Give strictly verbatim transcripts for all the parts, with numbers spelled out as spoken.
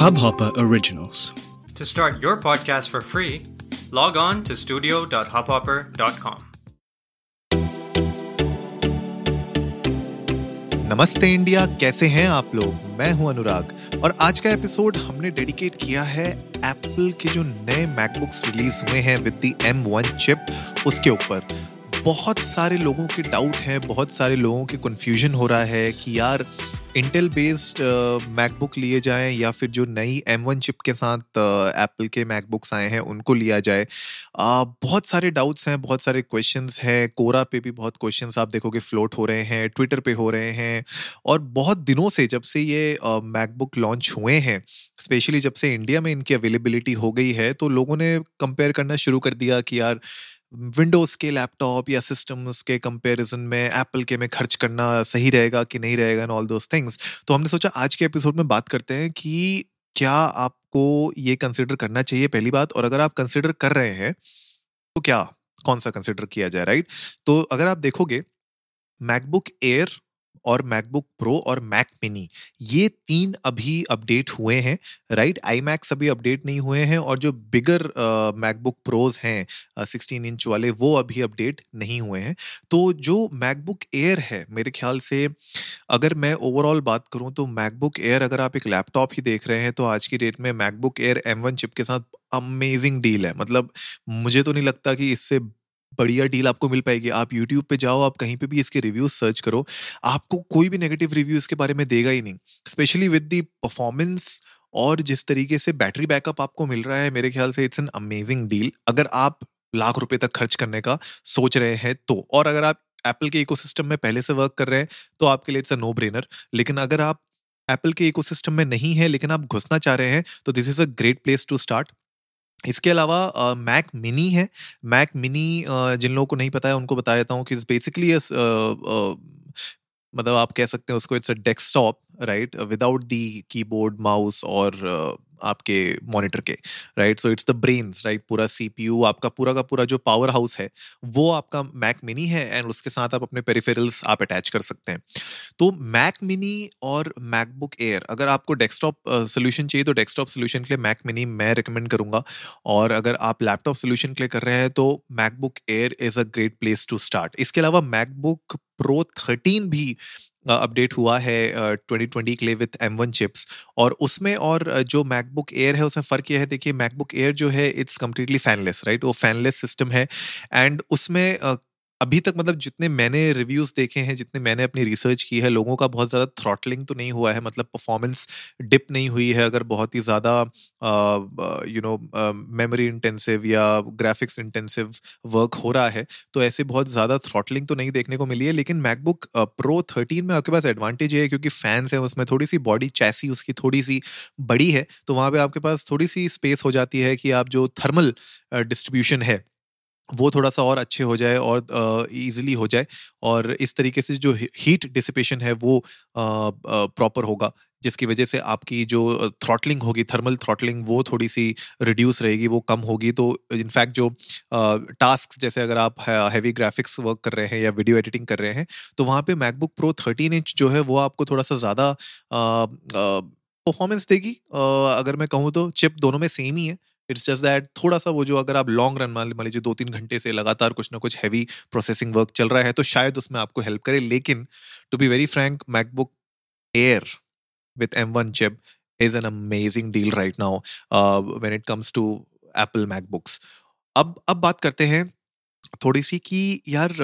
Hubhopper Originals. To start your podcast for free, log on to studio dot hubhopper dot com. नमस्ते India, कैसे हैं आप लोग? मैं हूं अनुराग और आज का एपिसोड हमने डेडिकेट किया है एप्पल के जो नए मैकबुक्स रिलीज हुए हैं with the M one chip, उसके ऊपर बहुत सारे लोगों के डाउट हैं, बहुत सारे लोगों के कन्फ्यूजन हो रहा है कि यार इंटेल बेस्ड मैकबुक लिए जाएं या फिर जो नई एम वन चिप के साथ एप्पल uh, के मैकबुक्स आए हैं उनको लिया जाए। uh, बहुत सारे डाउट्स हैं, बहुत सारे क्वेश्चंस हैं। कोरा पे भी बहुत क्वेश्चंस आप देखोगे फ्लोट हो रहे हैं, ट्विटर पे हो रहे हैं और बहुत दिनों से जब से ये मैकबुक uh, लॉन्च हुए हैं, स्पेशली जब से इंडिया में इनकी अवेलेबिलिटी हो गई है, तो लोगों ने कंपेयर करना शुरू कर दिया कि यार विंडोज़ के लैपटॉप या सिस्टम्स के कंपैरिजन में एप्पल के में खर्च करना सही रहेगा कि नहीं रहेगा एंड ऑल दोज थिंग्स। तो हमने सोचा आज के एपिसोड में बात करते हैं कि क्या आपको ये कंसिडर करना चाहिए पहली बात, और अगर आप कंसिडर कर रहे हैं तो क्या कौन सा कंसिडर किया जाए, राइट? तो अगर आप देखोगे मैकबुक एयर और मैकबुक प्रो और मैक मिनी, ये तीन अभी अपडेट हुए हैं, राइट? आई मैक्स अभी अपडेट नहीं हुए हैं और जो बिगर मैकबुक प्रोज हैं सिक्सटीन इंच वाले वो अभी अपडेट नहीं हुए हैं। तो जो मैकबुक एयर है, मेरे ख्याल से अगर मैं ओवरऑल बात करूं तो मैकबुक एयर अगर आप एक लैपटॉप ही देख रहे हैं तो आज की डेट में MacBook Air M one chip के साथ अमेजिंग डील है। मतलब मुझे तो नहीं लगता कि इससे बढ़िया डील आपको मिल पाएगी। आप यूट्यूब पे जाओ, आप कहीं पे भी इसके रिव्यूज सर्च करो, आपको कोई भी नेगेटिव रिव्यू इसके बारे में देगा ही नहीं, स्पेशली विद द परफॉर्मेंस और जिस तरीके से बैटरी बैकअप आपको मिल रहा है। मेरे ख्याल से इट्स एन अमेजिंग डील अगर आप लाख रुपए तक खर्च करने का सोच रहे हैं तो, और अगर आप एप्पल के इकोसिस्टम में पहले से वर्क कर रहे हैं तो आपके लिए इट्स अ नो ब्रेनर। लेकिन अगर आप एप्पल के इकोसिस्टम में नहीं है लेकिन आप घुसना चाह रहे हैं तो this is a great place to start. इसके अलावा मैक मिनी है। मैक मिनी जिन लोगों को नहीं पता है उनको बता देता हूँ कि इट्स बेसिकली मतलब आप कह सकते हैं उसको it's a desktop, right, without the keyboard, mouse और uh, आपके मॉनिटर के, right? So it's the brains, right? पूरा सीपीयू, आपका पूरा का पूरा जो पावर हाउस है वो आपका मैक मिनी है एंड उसके साथ आप अपने पेरिफेरल्स आप अटैच कर सकते हैं। तो मैक मिनी और मैकबुक एयर, अगर आपको डेस्कटॉप सोल्यूशन uh, चाहिए तो डेस्कटॉप सोल्यूशन के लिए मैक मिनी मैं रिकमेंड करूँगा, और अगर आप लैपटॉप सोल्यूशन के लिए कर रहे हैं तो MacBook Air is a great place to start. इसके अलावा मैकबुक प्रो थर्टीन भी अपडेट uh, हुआ है ट्वेंटी ट्वेंटी के लिए विथ एम वन चिप्स, और उसमें और जो मैकबुक एयर है उसमें फ़र्क ये है, देखिए मैकबुक एयर जो है इट्स कम्प्लीटली फैनलेस, राइट? वो फैनलेस सिस्टम है एंड उसमें uh, अभी तक मतलब जितने मैंने रिव्यूज़ देखे हैं, जितने मैंने अपनी रिसर्च की है, लोगों का बहुत ज़्यादा थ्रॉटलिंग तो नहीं हुआ है, मतलब परफॉर्मेंस डिप नहीं हुई है। अगर बहुत ही ज़्यादा यू नो मेमोरी इंटेंसिव या ग्राफिक्स इंटेंसिव वर्क हो रहा है तो ऐसे बहुत ज़्यादा थ्रॉटलिंग तो नहीं देखने को मिली है। लेकिन मैकबुक प्रो थर्टीन में आपके पास एडवांटेज है क्योंकि फैंस हैं उसमें, थोड़ी सी बॉडी चैसी उसकी थोड़ी सी बड़ी है तो वहाँ पर आपके पास थोड़ी सी स्पेस हो जाती है कि आप जो थर्मल डिस्ट्रीब्यूशन है वो थोड़ा सा और अच्छे हो जाए और इजीली हो जाए, और इस तरीके से जो हीट डिसिपेशन है वो प्रॉपर होगा, जिसकी वजह से आपकी जो थ्रॉटलिंग होगी, थर्मल थ्रॉटलिंग, वो थोड़ी सी रिड्यूस रहेगी, वो कम होगी। तो इनफैक्ट जो टास्क जैसे अगर आप हैवी ग्राफिक्स वर्क कर रहे हैं या वीडियो एडिटिंग कर रहे हैं तो वहाँ पे मैकबुक प्रो थर्टीन इंच जो है वो आपको थोड़ा सा ज़्यादा परफॉर्मेंस देगी। अगर मैं कहूँ तो चिप दोनों में सेम ही है, इट्स जस्ट दैट थोड़ा सा वो जो अगर आप लॉन्ग रन मान लीजिए दो तीन घंटे से लगातार कुछ ना कुछ हैवी प्रोसेसिंग वर्क चल रहा है तो शायद उसमें आपको हेल्प करे। लेकिन to be very frank, MacBook Air with M one chip is an amazing deal right now when it comes to Apple MacBooks. अब अब बात करते हैं थोड़ी सी कि यार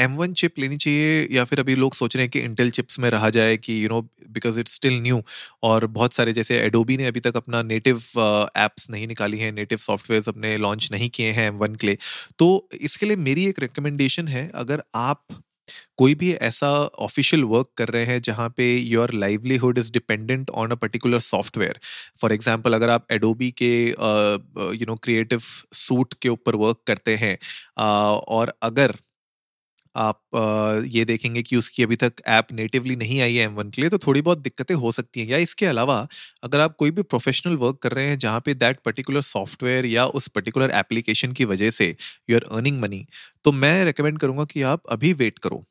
एम वन चिप लेनी चाहिए या फिर अभी लोग सोच रहे हैं कि इंटेल चिप्स में रहा जाए कि you know because it's still new, और बहुत सारे जैसे एडोबी ने अभी तक अपना नेटिव ऐप्स नहीं निकाली हैं, नेटिव सॉफ्टवेयर्स अपने लॉन्च नहीं किए हैं एम वन के लिए। तो इसके लिए मेरी एक रिकमेंडेशन है, अगर आप कोई भी ऐसा ऑफिशियल वर्क कर रहे हैं जहाँ पे your livelihood is dependent on a particular software, for example अगर आप एडोबी के यू नो क्रिएटिव सूट के ऊपर वर्क करते हैं uh, और अगर आप uh, ये देखेंगे कि उसकी अभी तक ऐप नेटिवली नहीं आई है एम वन के लिए तो थोड़ी बहुत दिक्कतें हो सकती हैं। या इसके अलावा अगर आप कोई भी प्रोफेशनल वर्क कर रहे हैं जहाँ पे दैट पर्टिकुलर सॉफ्टवेयर या उस पर्टिकुलर एप्लीकेशन की वजह से यू आर अर्निंग मनी, तो मैं रिकमेंड करूँगा कि आप अभी वेट करो,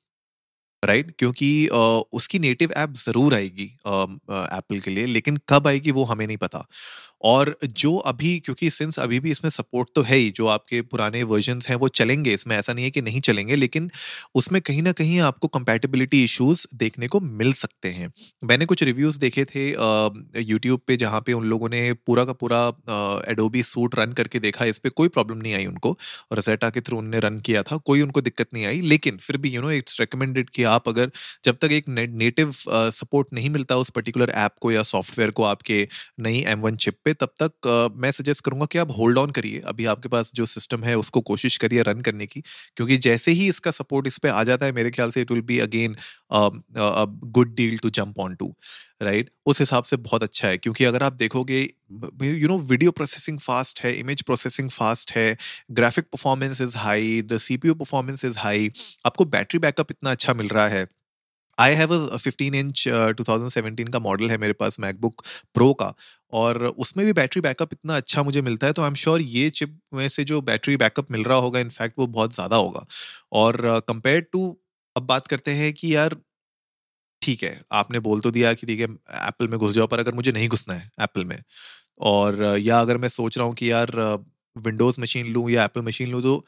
राइट right? क्योंकि uh, उसकी नेटिव ऐप ज़रूर आएगी एप्पल uh, के लिए, लेकिन कब आएगी वो हमें नहीं पता। और जो अभी, क्योंकि सिंस अभी भी इसमें सपोर्ट तो है ही, जो आपके पुराने वर्जन्स हैं वो चलेंगे, इसमें ऐसा नहीं है कि नहीं चलेंगे, लेकिन उसमें कहीं ना कहीं आपको कंपैटिबिलिटी इश्यूज देखने को मिल सकते हैं। मैंने कुछ रिव्यूज़ देखे थे यूट्यूब पे जहाँ पे उन लोगों ने पूरा का पूरा एडोबी सूट रन करके देखा, इस पर कोई प्रॉब्लम नहीं आई उनको, और रसेटा के थ्रू उनने रन किया था, कोई उनको दिक्कत नहीं आई। लेकिन फिर भी यू नो इट्स रिकमेंडेड कि आप अगर, जब तक एक नेटिव सपोर्ट नहीं मिलता उस पर्टिकुलर ऐप को या सॉफ्टवेयर को आपके नई एम वन चिप, तब तक uh, मैं सजेस्ट करूंगा कि आप होल्ड ऑन करिए। अभी आपके पास जो सिस्टम है उसको कोशिश करिए रन करने की, क्योंकि जैसे ही इसका सपोर्ट इस पे आ जाता है मेरे ख्याल से it will be again a good deal to jump on to, right. उस हिसाब से बहुत अच्छा है, क्योंकि अगर आप देखोगे you know video processing fast है, इमेज प्रोसेसिंग फास्ट है, graphic performance is high, the CPU performance is high, आपको बैटरी बैकअप इतना अच्छा मिल रहा है। I have a fifteen inch two thousand seventeen का मॉडल है मेरे पास मैकबुक प्रो का, और उसमें भी बैटरी बैकअप इतना अच्छा मुझे मिलता है, तो आई एम श्योर ये चिप में से जो बैटरी बैकअप मिल रहा होगा इनफैक्ट वो बहुत ज़्यादा होगा। और कंपेयर uh, टू, अब बात करते हैं कि यार ठीक है आपने बोल तो दिया कि ठीक है एप्पल में घुस जाओ, पर अगर मुझे नहीं घुसना है एप्पल में, और uh, या अगर मैं सोच रहा हूँ कि यार विंडोज़ मशीन लूँ या एप्पल मशीन लूँ, तो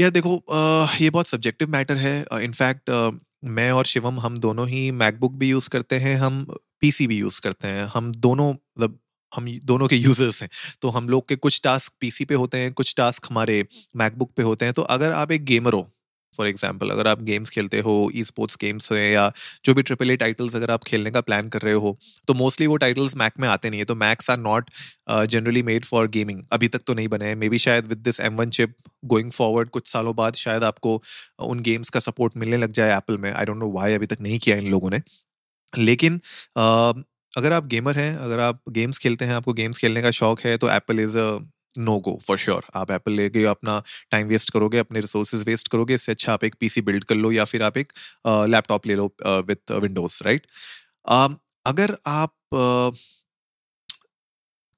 यार देखो uh, ये बहुत सब्जेक्टिव मैटर है। इनफैक्ट uh, uh, मैं और शिवम हम दोनों ही मैकबुक भी यूज़ करते हैं, हम पीसी भी यूज़ करते हैं, हम दोनों मतलब हम दोनों के यूज़र्स हैं, तो हम लोग के कुछ टास्क पीसी पे होते हैं, कुछ टास्क हमारे मैकबुक पे होते हैं। तो अगर आप एक गेमर हो, फॉर एग्जांपल अगर आप गेम्स खेलते हो, ई स्पोर्ट्स गेम्स हैं या जो भी ट्रिपल ए टाइटल्स अगर आप खेलने का प्लान कर रहे हो, तो मोस्टली वो टाइटल्स मैक में आते नहीं है, तो Macs are not generally made for gaming, अभी तक तो नहीं बने हैं। मे बी शायद with this M one chip going forward कुछ सालों बाद शायद आपको उन गेम्स का सपोर्ट मिलने लग जाए एप्पल में, आई डोंट नो वाई अभी तक नहीं किया इन लोगों ने। लेकिन uh, अगर आप गेमर हैं, अगर आप गेम्स खेलते हैं, आपको गेम्स खेलने का शौक है, तो Apple is a no go for sure. आप एप्पल ले गए, अपना टाइम वेस्ट करोगे, अपने रिसोर्सेज वेस्ट करोगे, इससे अच्छा आप एक पीसी बिल्ड कर लो या फिर आप एक लैपटॉप ले लो विथ विंडोज, राइट। अगर आप uh,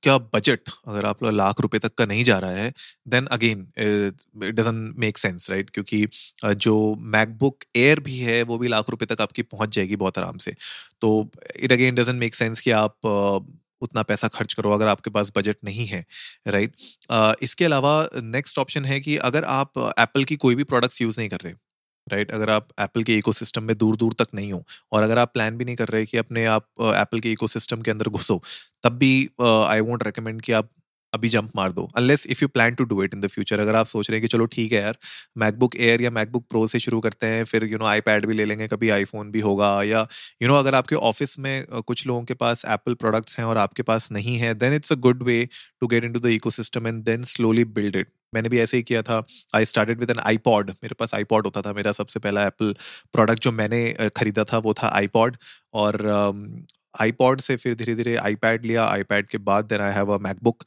क्या बजट अगर आप लाख रुपए तक का नहीं जा रहा है, then again it doesn't make sense, right, क्योंकि uh, जो मैकबुक एयर भी है वो भी लाख रुपए तक आपकी पहुंच जाएगी बहुत आराम से, तो it again doesn't make sense कि आप uh, उतना पैसा खर्च करो अगर आपके पास बजट नहीं है, राइट। right? uh, इसके अलावा नेक्स्ट ऑप्शन है कि अगर आप एप्पल की कोई भी प्रोडक्ट्स यूज़ नहीं कर रहे, राइट right? अगर आप एप्पल के इकोसिस्टम में दूर दूर तक नहीं हो, और अगर आप प्लान भी नहीं कर रहे कि अपने आप एप्पल के इकोसिस्टम के अंदर घुसो, तब भी आई वोंट रेकमेंड कि आप अभी जंप मार दो, unless if you plan to do it in the future. अगर आप सोच रहे हैं कि चलो ठीक है यार मैकबुक एयर या मैकबुक प्रो से शुरू करते हैं, फिर यू नो आईपैड भी ले लेंगे, कभी आईफोन भी होगा, या यू नो अगर आपके ऑफिस में कुछ लोगों के पास एप्पल प्रोडक्ट्स हैं और आपके पास नहीं है, then it's a good way to get into the ecosystem and then slowly build it. मैंने भी ऐसे ही किया था, I started with an iPod, मेरे पास आईपॉड होता था, मेरा सबसे पहला एप्पल प्रोडक्ट जो मैंने खरीदा था वो था आईपॉड, और आईपॉड से फिर धीरे धीरे आईपैड लिया, आईपैड के बाद then I have a MacBook.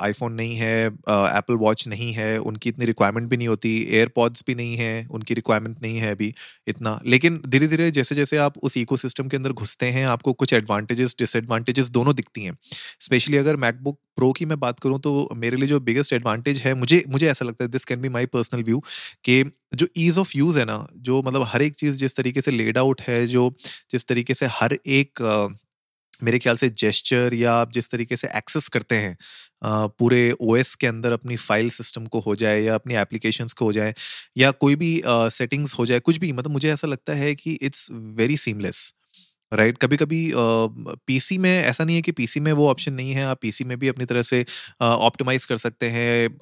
IPhone नहीं है, एप्पल वॉच नहीं है, उनकी इतनी रिक्वायरमेंट भी नहीं होती, एयरपॉड्स भी नहीं है, उनकी रिक्वायरमेंट नहीं है अभी इतना। लेकिन धीरे धीरे जैसे जैसे आप उस इकोसिस्टम के अंदर घुसते हैं आपको कुछ एडवांटेजेस डिसएडवांटेजेस दोनों दिखती हैं। स्पेशली अगर मैकबुक प्रो की मैं बात करूँ तो मेरे लिए जो बिगेस्ट एडवांटेज है, मुझे मुझे ऐसा लगता है, this can be my personal view, कि जो ईज़ ऑफ यूज़ है ना, जो मतलब हर एक चीज़ जिस तरीके से लेड आउट है, जो जिस तरीके से हर एक uh, मेरे ख्याल से जेस्चर या आप जिस तरीके से एक्सेस करते हैं आ, पूरे ओएस के अंदर अपनी फाइल सिस्टम को हो जाए या अपनी एप्लीकेशंस को हो जाए या कोई भी सेटिंग्स हो जाए, कुछ भी, मतलब मुझे ऐसा लगता है कि इट्स वेरी सीमलेस, राइट। कभी कभी पीसी में ऐसा नहीं है कि पीसी में वो ऑप्शन नहीं है, आप पीसी में भी अपनी तरह से ऑप्टिमाइज कर सकते हैं,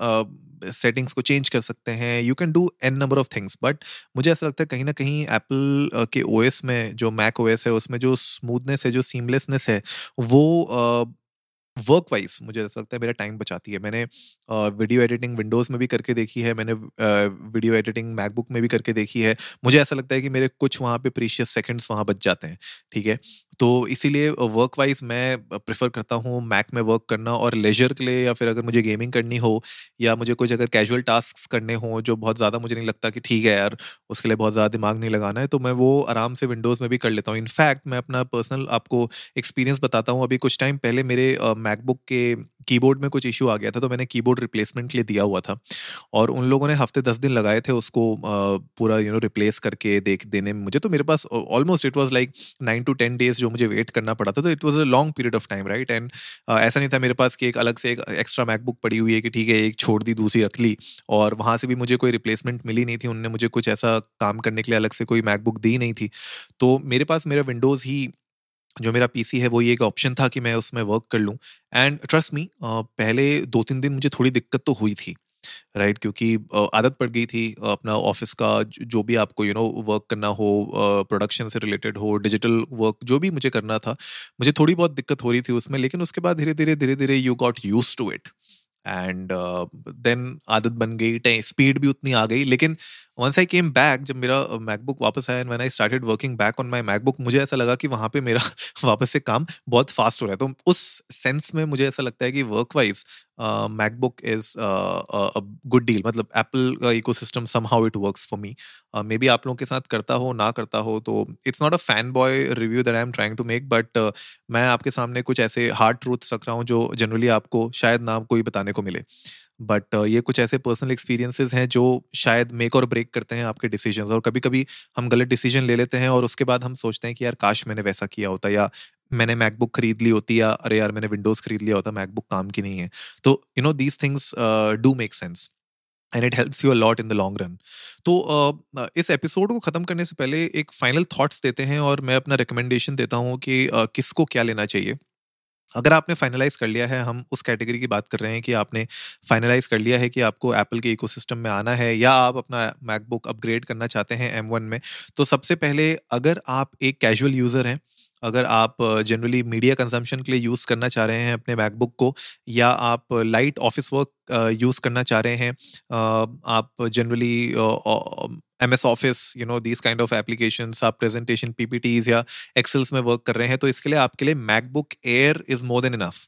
सेटिंग्स को चेंज कर सकते हैं, you can do N number of things, but मुझे ऐसा लगता है कहीं ना कहीं एप्पल के ओएस में, जो मैक ओएस है उसमें जो स्मूथनेस है, जो सीमलेसनेस है, वो वर्क वाइज मुझे ऐसा लगता है मेरा टाइम बचाती है। मैंने वीडियो एडिटिंग विंडोज़ में भी करके देखी है, मैंने वीडियो एडिटिंग मैकबुक में भी करके देखी है, मुझे ऐसा लगता है कि मेरे कुछ वहाँ पे प्रीशियस सेकंड्स वहाँ बच जाते हैं, ठीक है। तो इसीलिए वर्क वाइज मैं प्रेफर करता हूँ मैक में वर्क करना, और लेजर के लिए या फिर अगर मुझे गेमिंग करनी हो या मुझे कुछ अगर कैजुअल टास्क करने हो जो बहुत ज़्यादा मुझे नहीं लगता कि ठीक है यार उसके लिए बहुत ज़्यादा दिमाग नहीं लगाना है, तो मैं वो आराम से विंडोज़ में भी कर लेता हूँ। इनफैक्ट मैं अपना पर्सनल आपको एक्सपीरियंस बताता हूँ, अभी कुछ टाइम पहले मेरे मैकबुक के कीबोर्ड में कुछ इशू आ गया था तो मैंने कीबोर्ड रिप्लेसमेंट के लिए दिया हुआ था और उन लोगों ने हफ्ते दस दिन लगाए थे उसको पूरा यू नो रिप्लेस करके देख देने में मुझे। तो मेरे पास almost it was like nine to ten days जो मुझे वेट करना पड़ा था। तो it was a long period of time right. And ऐसा नहीं था मेरे पास कि एक अलग से एक एक्स्ट्रा मैकबुक पड़ी हुई है कि ठीक है एक छोड़ दी दूसरी रख ली, और वहाँ से भी मुझे कोई रिप्लेसमेंट मिली नहीं थी। उनने मुझे कुछ ऐसा काम करने के लिए अलग से कोई मैकबुक दी नहीं थी। तो मेरे पास मेरा विंडोज़ ही जो मेरा पीसी है वो ये एक ऑप्शन था कि मैं उसमें वर्क कर लूँ। एंड ट्रस्ट मी पहले दो तीन दिन मुझे थोड़ी दिक्कत तो हुई थी राइट right, क्योंकि आदत पड़ गई थी अपना ऑफिस का जो भी आपको यू नो वर्क करना हो, प्रोडक्शन से रिलेटेड हो, डिजिटल वर्क जो भी मुझे करना था, मुझे थोड़ी बहुत दिक्कत हो रही थी उसमें। लेकिन उसके बाद धीरे धीरे धीरे धीरे you got used to it and then आदत बन गई, स्पीड भी उतनी आ गई। लेकिन वंस आई केम बैक, जब मेरा मैकबुक वापस आया and when I started working back on my MacBook, मुझे ऐसा लगा कि वहाँ पे मेरा वापस से काम बहुत फास्ट हो रहा है। तो उस सेंस में मुझे ऐसा लगता है कि work wise MacBook is a good deal. मतलब एप्पल का ecosystem somehow it works for me. Maybe आप लोगों के साथ करता हो ना करता हो, तो it's not a fanboy review that I am trying to make, but मैं आपके सामने कुछ ऐसे हार्ड ट्रूथ्स रख रहा हूँ जो जनरली आपको शायद ना कोई बताने को मिले। बट uh, ये कुछ ऐसे पर्सनल एक्सपीरियंसेस हैं जो शायद मेक और ब्रेक करते हैं आपके डिसीजंस। और कभी कभी हम गलत डिसीजन ले लेते हैं और उसके बाद हम सोचते हैं कि यार काश मैंने वैसा किया होता, या मैंने मैकबुक खरीद ली होती, या अरे यार मैंने विंडोज़ खरीद लिया होता, मैकबुक काम की नहीं है। तो you know these things do make sense and it helps you a lot in the long run. तो uh, इस एपिसोड को ख़त्म करने से पहले एक फाइनल थाट्स देते हैं और मैं अपना रिकमेंडेशन देता हूँ कि uh, किसको क्या लेना चाहिए। अगर आपने फाइनलाइज़ कर लिया है, हम उस कैटेगरी की बात कर रहे हैं कि आपने फाइनलाइज़ कर लिया है कि आपको एप्पल के इकोसिस्टम में आना है या आप अपना मैकबुक अपग्रेड करना चाहते हैं एम वन में, तो सबसे पहले अगर आप एक कैजुअल यूज़र हैं, अगर आप जनरली मीडिया कंजम्पशन के लिए यूज़ करना चाह रहे हैं अपने मैकबुक को, या आप लाइट ऑफिस वर्क यूज़ करना चाह रहे हैं, आप generally M S office you know these kind of applications, आप प्रेजेंटेशन पीपीटीज या एक्सेल्स में वर्क कर रहे हैं, तो इसके लिए आपके लिए MacBook Air is more than enough.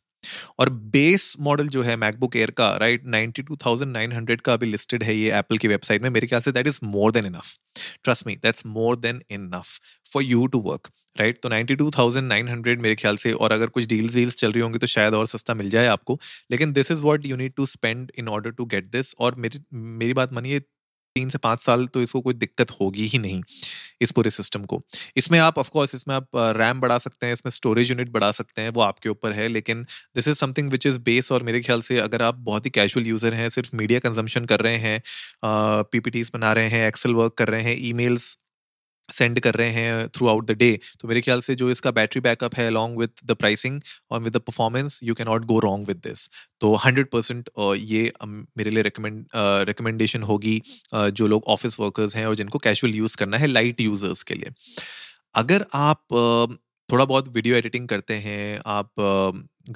और बेस मॉडल जो है मैकबुक एयर का राइट बानवे हज़ार नौ सौ का अभी लिस्टेड है ये एप्पल की वेबसाइट में। मेरे ख्याल से that is more than enough, trust me that's more than enough for you to work right. तो बानवे हज़ार नौ सौ मेरे ख्याल से, और अगर कुछ डील्स वील्स चल रही होंगी तो शायद और सस्ता मिल जाए आपको, लेकिन this is what you need to spend in order to get this. और मेरी मेरी बात मानिए, तीन से पाँच साल तो इसको कोई दिक्कत होगी ही नहीं इस पूरे सिस्टम को। इसमें आप ऑफकोर्स इसमें आप रैम बढ़ा सकते हैं, इसमें स्टोरेज यूनिट बढ़ा सकते हैं, वो आपके ऊपर है, लेकिन this is something which is base. और मेरे ख्याल से अगर आप बहुत ही कैजुअल यूज़र हैं, सिर्फ मीडिया कंजम्पशन कर रहे हैं, पीपीटीज बना रहे हैं, एक्सेल वर्क कर रहे हैं, ईमेल्स सेंड कर रहे हैं थ्रू आउट द डे, तो मेरे ख्याल से जो इसका बैटरी बैकअप है अलॉन्ग विद द प्राइसिंग और with the performance, you can not go wrong with this. तो हंड्रेड परसेंट ये मेरे लिए रिकमेंड रिकमेंडेशन होगी जो लोग ऑफिस वर्कर्स हैं और जिनको कैजुअल यूज़ करना है, लाइट यूज़र्स के लिए। अगर आप थोड़ा बहुत वीडियो एडिटिंग करते हैं, आप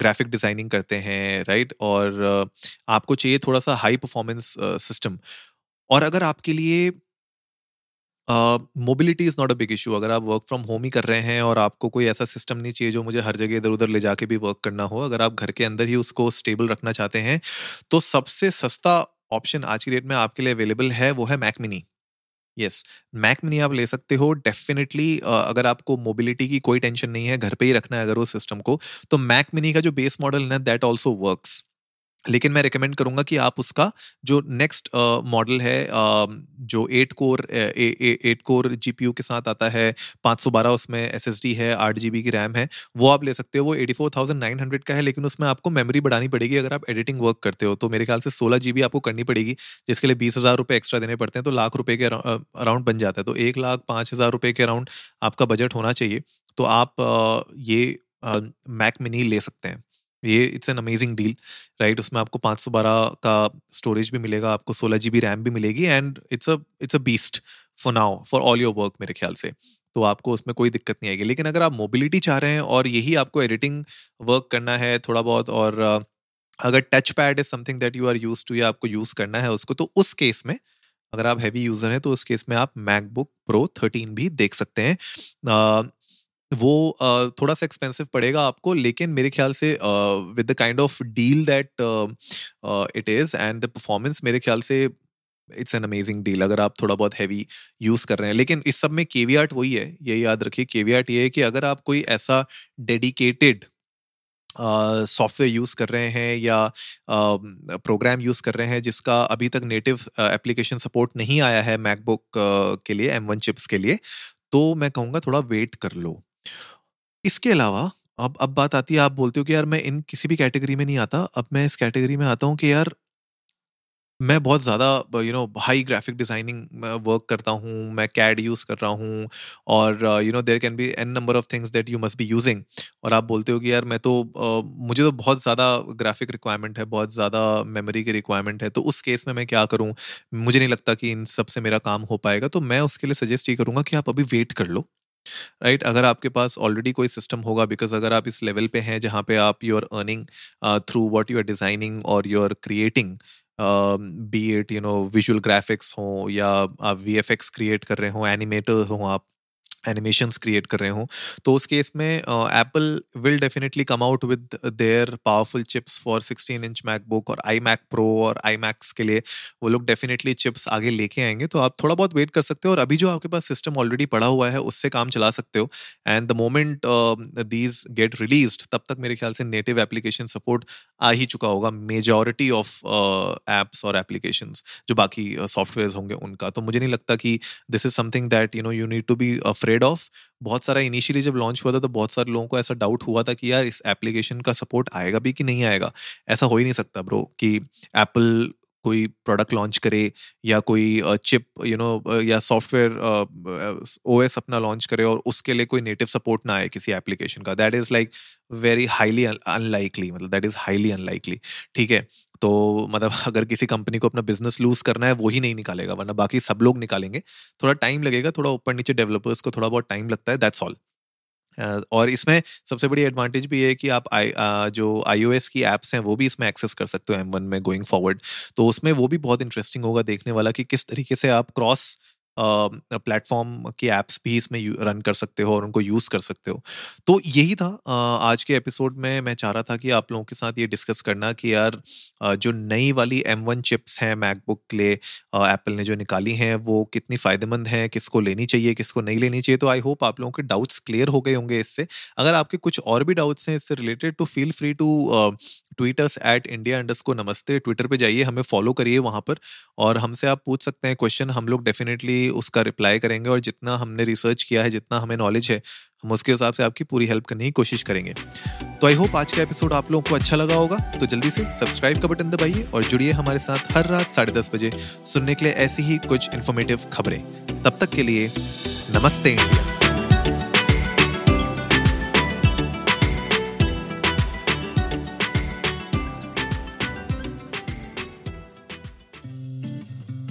ग्राफिक डिज़ाइनिंग करते हैं राइट, और आपको चाहिए थोड़ा सा हाई परफॉर्मेंस सिस्टम, और अगर आपके लिए mobility is not a big issue, अगर आप वर्क फ्रॉम होम ही कर रहे हैं और आपको कोई ऐसा सिस्टम नहीं चाहिए जो मुझे हर जगह इधर उधर ले जाके भी वर्क करना हो, अगर आप घर के अंदर ही उसको स्टेबल रखना चाहते हैं, तो सबसे सस्ता ऑप्शन आज की डेट में आपके लिए अवेलेबल है, वो है Mac mini. Yes, Mac mini आप ले सकते हो डेफिनेटली। अगर आपको मोबिलिटी की कोई टेंशन नहीं है, घर पर ही रखना है अगर उस सिस्टम को, तो मैक मिनी का जो बेस मॉडल है ना, दैट ऑल्सो वर्क्स। लेकिन मैं रिकमेंड करूंगा कि आप उसका जो नेक्स्ट मॉडल है, जो eight core eight core GPU के साथ आता है, पाँच सौ बारह उसमें एसएसडी है, आठ जीबी की रैम है, वो आप ले सकते हो। वो चौरासी हज़ार नौ सौ का है, लेकिन उसमें आपको मेमोरी बढ़ानी पड़ेगी अगर आप एडिटिंग वर्क करते हो। तो मेरे ख्याल से सोलह जीबी आपको करनी पड़ेगी, जिसके लिए बीस हज़ार रुपये एक्स्ट्रा देने पड़ते हैं, तो लाख रुपये के अराउंड बन जाता है। तो एक लाख पाँच हज़ार रुपये के अराउंड आपका बजट होना चाहिए, तो आप ये मैक मिनी ले सकते हैं। ये it's an amazing deal right. उसमें आपको पाँच सौ बारह का स्टोरेज भी मिलेगा, आपको सोलह जी बी रैम भी मिलेगी, and it's a it's a beast for now for all your work मेरे ख्याल से। तो आपको उसमें कोई दिक्कत नहीं आएगी। लेकिन अगर आप मोबिलिटी चाह रहे हैं और यही आपको एडिटिंग वर्क करना है थोड़ा बहुत, और अगर touch pad is something that you are use to, या आपको यूज़ करना है उसको, तो उस केस में अगर आप हैवी यूज़र हैं तो उस केस में आप मैकबुक प्रो थर्टीन भी देख सकते हैं। आ, वो uh, थोड़ा सा एक्सपेंसिव पड़ेगा आपको, लेकिन मेरे ख्याल से with the kind of deal that it is and the performance, मेरे ख्याल से इट्स एन अमेजिंग डील अगर आप थोड़ा बहुत हैवी यूज़ कर रहे हैं। लेकिन इस सब में केवियाट वही है, ये याद रखिए। केवियाट ये है कि अगर आप कोई ऐसा डेडिकेटेड सॉफ्टवेयर यूज़ कर रहे हैं या प्रोग्राम यूज़ कर रहे हैं जिसका अभी तक नेटिव एप्लीकेशन सपोर्ट नहीं आया है मैकबुक के लिए एम वन चिप्स के लिए, तो मैं कहूँगा थोड़ा वेट कर लो। इसके अलावा अब अब बात आती है, आप बोलते हो कि यार मैं इन किसी भी कैटेगरी में नहीं आता, अब मैं इस कैटेगरी में आता हूँ कि यार मैं बहुत ज़्यादा you know high graphic designing work करता हूँ, मैं कैड यूज़ कर रहा हूँ और you know there can be N number of things that you must be using, और आप बोलते हो कि यार मैं तो uh, मुझे तो बहुत ज़्यादा ग्राफिक रिक्वायरमेंट है, बहुत ज़्यादा मेमोरी की रिक्वायरमेंट है, तो उस केस में मैं क्या करूँ, मुझे नहीं लगता कि इन सब से मेरा काम हो पाएगा। तो मैं उसके लिए सजेस्ट ये करूँगा कि आप अभी वेट कर लो, राइट right? अगर आपके पास ऑलरेडी कोई सिस्टम होगा, बिकॉज अगर आप इस लेवल पे हैं जहाँ पे आप you are earning through what you are designing और you are creating, be it you know visual graphics हो या आप वी एफ एक्स क्रिएट कर रहे हो, एनिमेटर हो, आप एनिमेशंस क्रिएट कर रहे हो, तो उस केस में Apple will definitely come out with their powerful chips for sixteen inch MacBook और आई मैक प्रो और आई मैक्स के लिए वो लोग डेफिनेटली चिप्स आगे लेके आएंगे। तो आप थोड़ा बहुत वेट कर सकते हो और अभी जो आपके पास सिस्टम ऑलरेडी पड़ा हुआ है उससे काम चला सकते हो, and the moment these get released तब तक मेरे ख्याल से नेटिव एप्लीकेशन सपोर्ट आ ही चुका होगा मेजॉरिटी ऑफ एप्स और एप्लीकेशंस जो बाकी सॉफ्टवेयर्स uh, होंगे उनका। तो मुझे नहीं लगता कि this is something that you know you need to be trade off. बहुत सारा इनिशियली जब लॉन्च हुआ था तो बहुत सारे लोगों को ऐसा डाउट हुआ था कि यार इस एप्लीकेशन का सपोर्ट आएगा भी कि नहीं आएगा। ऐसा हो ही नहीं सकता ब्रो कि एप्पल कोई प्रोडक्ट लॉन्च करे या कोई चिप यू नो या सॉफ्टवेयर ओएस अपना लॉन्च करे और उसके लिए कोई नेटिव सपोर्ट ना आए किसी एप्लीकेशन का। That is like very highly unlikely, मतलब दैट इज़ हाईली अनलाइकली। ठीक है, तो मतलब अगर किसी कंपनी को अपना बिजनेस लूज करना है वो ही नहीं निकालेगा, वरना बाकी सब लोग निकालेंगे। थोड़ा टाइम लगेगा, थोड़ा ऊपर नीचे डेवलपर्स को थोड़ा बहुत टाइम लगता है, दैट्स ऑल। Uh, और इसमें सबसे बड़ी एडवांटेज भी है कि आप आई uh, जो आईओएस की एप्स हैं वो भी इसमें एक्सेस कर सकते हो एम वन में गोइंग फॉरवर्ड। तो उसमें वो भी बहुत इंटरेस्टिंग होगा देखने वाला कि किस तरीके से आप क्रॉस प्लेटफॉर्म uh, की एप्स भी इसमें रन कर सकते हो और उनको यूज़ कर सकते हो। तो यही था uh, आज के एपिसोड में मैं चाह रहा था कि आप लोगों के साथ ये डिस्कस करना कि यार uh, जो नई वाली एम वन चिप्स हैं मैकबुक के लिए एप्पल uh, ने जो निकाली हैं वो कितनी फ़ायदेमंद हैं, किसको लेनी चाहिए, किसको नहीं लेनी चाहिए। तो आई होप आप लोगों के डाउट्स क्लियर हो गए होंगे इससे। अगर आपके कुछ और भी डाउट्स हैं इससे रिलेटेड तो feel free to tweet us at India underscore नमस्ते। ट्विटर पर जाइए, हमें फॉलो करिए वहाँ पर और हमसे आप पूछ सकते हैं क्वेश्चन। हम लोग डेफिनेटली उसका रिप्लाई करेंगे और जितना हमने रिसर्च किया है, जितना हमें नॉलेज है, हम उसके हिसाब से आपकी पूरी हेल्प करने की कोशिश करेंगे। तो आई होप आज का एपिसोड आप लोगों को अच्छा लगा होगा। तो जल्दी से सब्सक्राइब का बटन दबाइए और जुड़िए हमारे साथ हर रात साढ़े दस बजे सुनने के लिए ऐसी ही कुछ इन्फॉर्मेटिव खबरें। तब तक के लिए नमस्ते इंडिया।